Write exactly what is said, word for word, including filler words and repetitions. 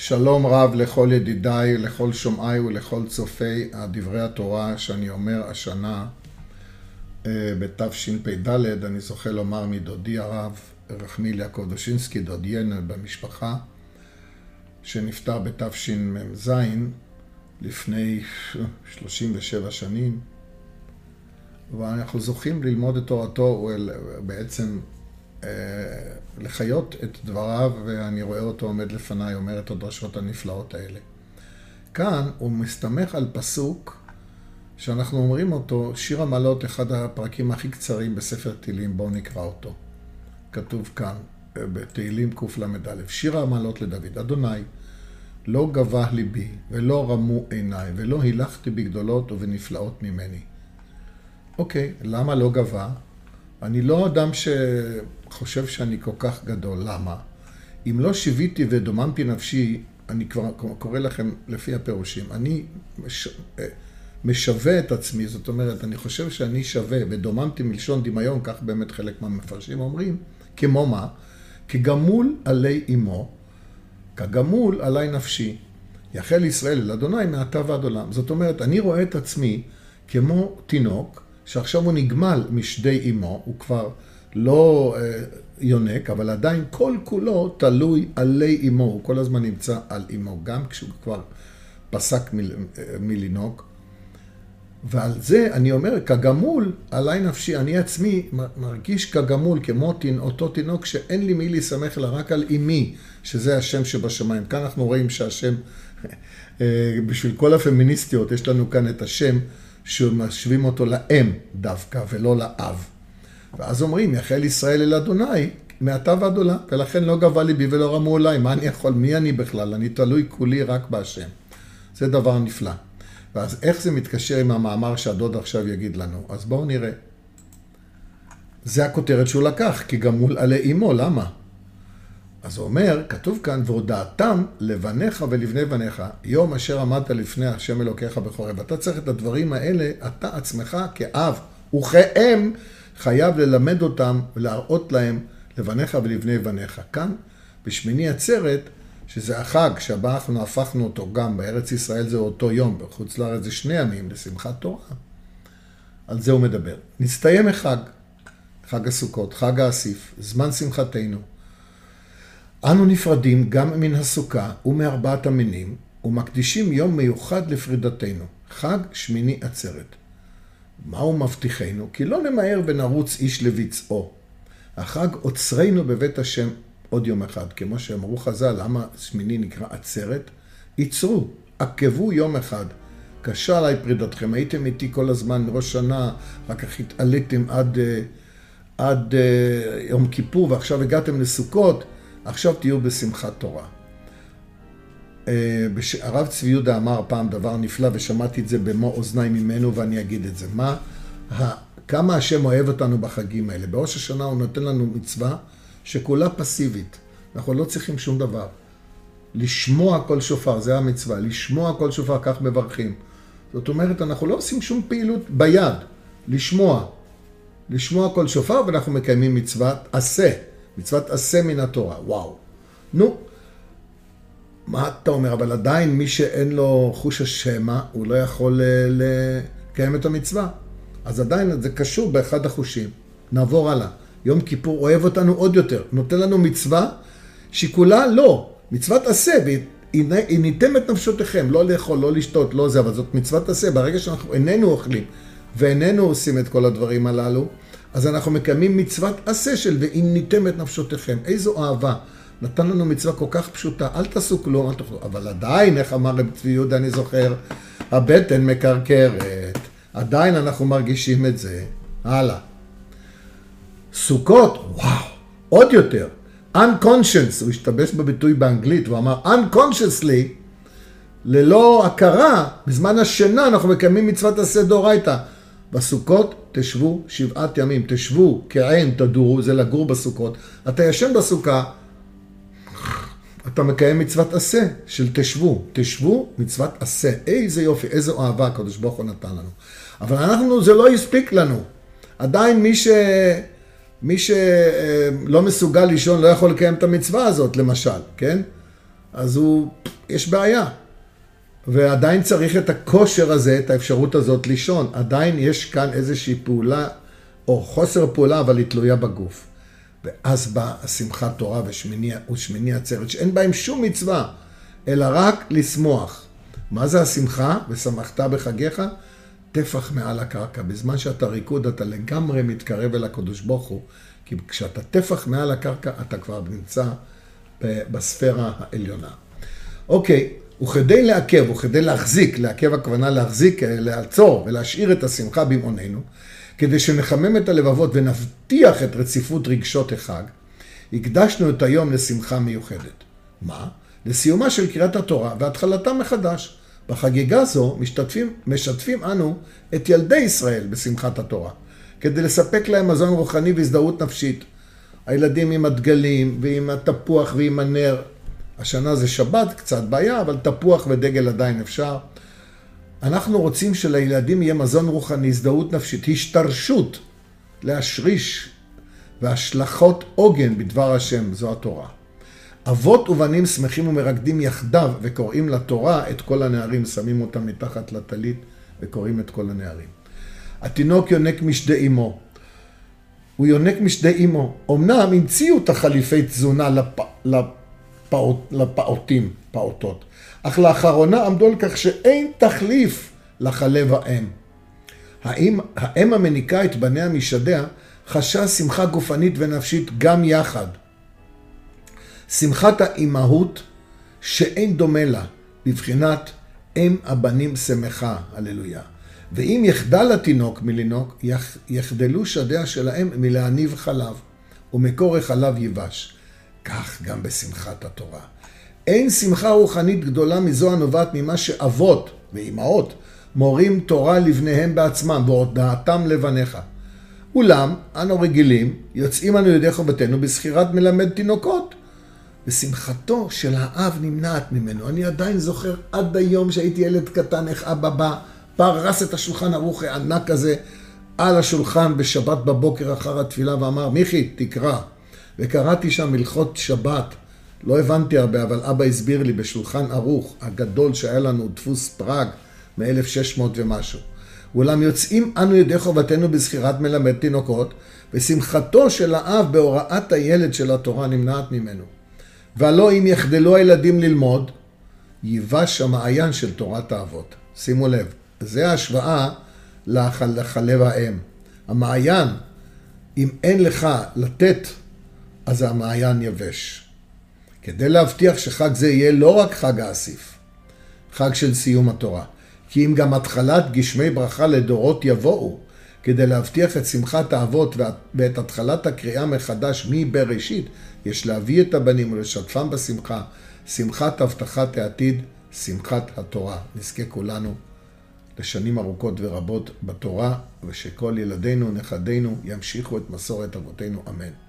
שלום רב לכל ידידיי, לכל שומעיי ולכל צופי דברי התורה שאני אומר השנה בתשפ"ד. אני זוכה לומר מדודי הרב ירחמיאל יעקב דושינסקי, דודיין במשפחה, שנפטר בתשמ"ז לפני שלושים ושבע שנים, ואנחנו זוכים ללמוד את תורתו ובעצם לחיות את דבריו, ואני רואה אותו עומד לפניי, אומר את הדרשות הנפלאות האלה. כאן הוא מסתמך על פסוק שאנחנו אומרים אותו, שיר המעלות, אחד הפרקים הכי קצרים בספר תהילים, בואו נקרא אותו. כתוב כאן, בתהילים קל"א, שיר המעלות לדוד, אדוני, לא גבה ליבי, ולא רמו עיניי, ולא הילכתי בגדולות ובנפלאות ממני. אוקיי, למה לא גבה? אני לא אדם שחושב שאני כל כך גדול, למה? אם לא שיוויתי ודוממתי נפשי, אני כבר קורא לכם לפי הפירושים, אני מש... משווה את עצמי, זאת אומרת, אני חושב שאני שווה, ודוממתי מלשון דמיון, כך באמת חלק מהמפרשים אומרים, כמו מה? כגמול עלי אמו, כגמול עלי נפשי, יחל ישראל אל אדוני מעתה ועד עולם. זאת אומרת, אני רואה את עצמי כמו תינוק, שעכשיו הוא נגמל משדי אמו, הוא כבר לא אה, יונק, אבל עדיין כל כולו תלוי עלי אמו, הוא כל הזמן נמצא על אמו, גם כשהוא כבר פסק מ, אה, מלינוק. ועל זה אני אומר, כגמול עלי נפשי, אני עצמי מרגיש כגמול, כמו תינ, אותו תינוק שאין לי מי להסמך לה, רק על אמי, שזה השם שבשמיים. כאן אנחנו רואים שהשם, אה, בשביל כל הפמיניסטיות, יש לנו כאן את השם, שמשווים אותו לאם דווקא, ולא לאב. ואז אומרים, יחל ישראל אל אדוני, מעתה ועד עולם, ולכן לא גבה ליבי ולא רמו עיניי, מה אני יכול, מי אני בכלל? אני תלוי כולי רק בהשם. זה דבר נפלא. ואז איך זה מתקשר עם המאמר שהדוד עכשיו יגיד לנו? אז בואו נראה. זה הכותרת שהוא לקח, כי גמול עלי אמו, למה? אז הוא אומר, כתוב כאן, והודעתם לבניך ולבני בניך, יום אשר עמדת לפני השם אלוקיך בחורב. אתה צריך את הדברים האלה, אתה עצמך כאב וכאם חייב ללמד אותם ולהראות להם, לבניך ולבני בניך. כאן, בשמיני עצרת, שזה החג שבה אנחנו הפכנו אותו גם, בארץ ישראל זה אותו יום, בחוץ לארץ זה שני ימים, לשמחת תורה. על זה הוא מדבר. נסתיים החג, חג הסוכות, חג האסיף, זמן שמחתנו. אנו נפרדים גם מן הסוכה ומארבעת המינים, ומקדישים יום מיוחד לפרידתנו, חג שמיני עצרת. מהו מבטיחנו? כי לא נמהר ונרוץ איש לביצעו. החג עוצרנו בבית השם עוד יום אחד, כמו שאמרו חז"ל, למה שמיני נקרא עצרת? עצרו, עקבו יום אחד. קשה עליי פרידתכם, הייתם איתי כל הזמן ראש שנה, רק כך התעליתם עד, עד יום כיפור, ועכשיו הגעתם לסוכות, עכשיו תהיו בשמחת תורה. הרב צבי יהודה אמר פעם דבר נפלא, ושמעתי את זה במו אוזניי ממנו, ואני אגיד את זה. מה, כמה השם אוהב אותנו בחגים האלה. בראש השנה הוא נותן לנו מצווה שכולה פסיבית. אנחנו לא צריכים שום דבר. לשמוע כל שופר, זה המצווה. לשמוע כל שופר, כך מברכים. זאת אומרת, אנחנו לא עושים שום פעילות ביד. לשמוע. לשמוע כל שופר, ואנחנו מקיימים מצוות עשה. מצוות עשה מן התורה, וואו. נו, מה אתה אומר? אבל עדיין מי שאין לו חוש השמע, הוא לא יכול לקיים את המצווה. אז עדיין זה קשור באחד החושים. נעבור הלאה. יום כיפור אוהב אותנו עוד יותר. נותן לנו מצווה שכולה לא. מצוות עשה, והיא ניתמת נפשותיכם. לא לאכול, לא לשתות, לא זה, אבל זאת מצוות עשה. ברגע שאנחנו איננו אוכלים ואיננו עושים את כל הדברים הללו, אז אנחנו מקיימים מצוות עשה של ואם ניתם את נפשותיכם. איזו אהבה. נתן לנו מצווה כל כך פשוטה. אל תעשו כלום, אל תאכלו. אבל עדיין, איך אמר רב צבי יהודה, אני זוכר, הבטן מקרקרת. עדיין אנחנו מרגישים את זה. הלאה. סוכות, וואו, עוד יותר. Unconscious, הוא השתבש בביטוי באנגלית, הוא אמר, unconsciously, ללא הכרה, בזמן השינה אנחנו מקיימים מצוות עשה דאורייתא. בסוכות תשבו שבעת ימים, תשבו כעין, תדורו, זה לגור בסוכות. אתה ישן בסוכה, אתה מקיים מצוות עשה של תשבו, תשבו מצוות עשה. איזה יופי, איזו אהבה הקדוש ברוך הוא נתן לנו. אבל אנחנו, זה לא יספיק לנו. עדיין מי ש... מי שלא מסוגל לישון לא יכול לקיים את המצווה הזאת, למשל, כן? אז הוא, יש בעיה. ועדיין צריך את הכושר הזה, את האפשרות הזאת לישון. עדיין יש כאן איזושהי פעולה, או חוסר פעולה, אבל היא תלויה בגוף. ואז באה שמחת תורה ושמיני, ושמיני עצרת, שאין בהם שום מצווה, אלא רק לשמוח. מה זה השמחה? ושמחת בחגיך, תפח מעל הקרקע. בזמן שאתה ריקוד, אתה לגמרי מתקרב אל הקדוש ברוך הוא, כי כשאתה תפח מעל הקרקע, אתה כבר נמצא בספירה העליונה. אוקיי, וכדי לעכב, וכדי להחזיק, לעכב הכוונה להחזיק, לעצור ולהשאיר את השמחה במעוננו, כדי שנחמם את הלבבות ונבטיח את רציפות רגשות החג, הקדשנו את היום לשמחה מיוחדת. מה? לסיומה של קריאת התורה והתחלתה מחדש. בחגיגה זו משתתפים, משתפים אנו את ילדי ישראל בשמחת התורה, כדי לספק להם מזון רוחני והזדהות נפשית. הילדים עם הדגלים ועם התפוח ועם הנר. השנה זה שבת, קצת בעיה, אבל תפוח ודגל עדיין אפשר. אנחנו רוצים שלילדים יהיה מזון רוחני, הזדהות נפשית, השתרשות, להשריש, והשלכות עוגן בדבר השם, זו התורה. אבות ובנים שמחים ומרקדים יחדיו וקוראים לתורה את כל הנערים, שמים אותם מתחת לטלית וקוראים את כל הנערים. התינוק יונק משדה אמו. הוא יונק משדה אמו. אמנם המציאו את החליפי תזונה לפ... לפעות... לפעותים, פעותות. אך לאחרונה עמדו על כך שאין תחליף לחלב האם. האם, האם המניקה את בניה משדיה חשה שמחה גופנית ונפשית גם יחד. שמחת האימהות שאין דומה לה, בבחינת אם הבנים שמחה, הללויה. ואם יחדל התינוק מלינוק, יחדלו שדיה שלהם מלהניב חלב, ומקור החלב ייבש. כך גם בשמחת התורה. אין שמחה רוחנית גדולה מזו הנובעת ממה שאבות ואימהות מורים תורה לבניהם בעצמם, והודעתם לבניך. אולם, אנו רגילים, יוצאים אנו ידי חובתנו בזכירת מלמד תינוקות, ושמחתו של האב נמנעת ממנו. אני עדיין זוכר עד היום שהייתי ילד קטן, איך אבא בא, פרס את השולחן ערוך הענק הזה על השולחן בשבת בבוקר אחר התפילה ואמר, מיכי, תקרא. וקראתי שם הלכות שבת. לא הבנתי הרבה, אבל אבא הסביר לי בשולחן ערוך הגדול שהיה לנו, דפוס פראג, מ-אלף שש מאות ומשהו. אולם יוצאים אנו ידי חובתנו בזכירת מלמד תינוקות, ושמחתו של האב בהוראת הילד של התורה נמנעת ממנו. והלא אם יחדלו הילדים ללמוד, ייבש המעיין של תורת האבות. שימו לב, זה ההשוואה לחלב האם. המעיין, אם אין לך לתת, אז המעיין יבש. כדי להבטיח שחג זה יהיה לא רק חג האסיף, חג של סיום התורה, כי אם גם התחלת גשמי ברכה לדורות יבואו, כדי להבטיח את שמחת האבות ואת התחלת הקריאה מחדש מבראשית, יש להביא את הבנים ולשתפם בשמחה, שמחת הבטחת העתיד, שמחת התורה. נזכה כולנו לשנים ארוכות ורבות בתורה, ושכל ילדינו ונכדינו ימשיכו את מסורת אבותינו, אמן.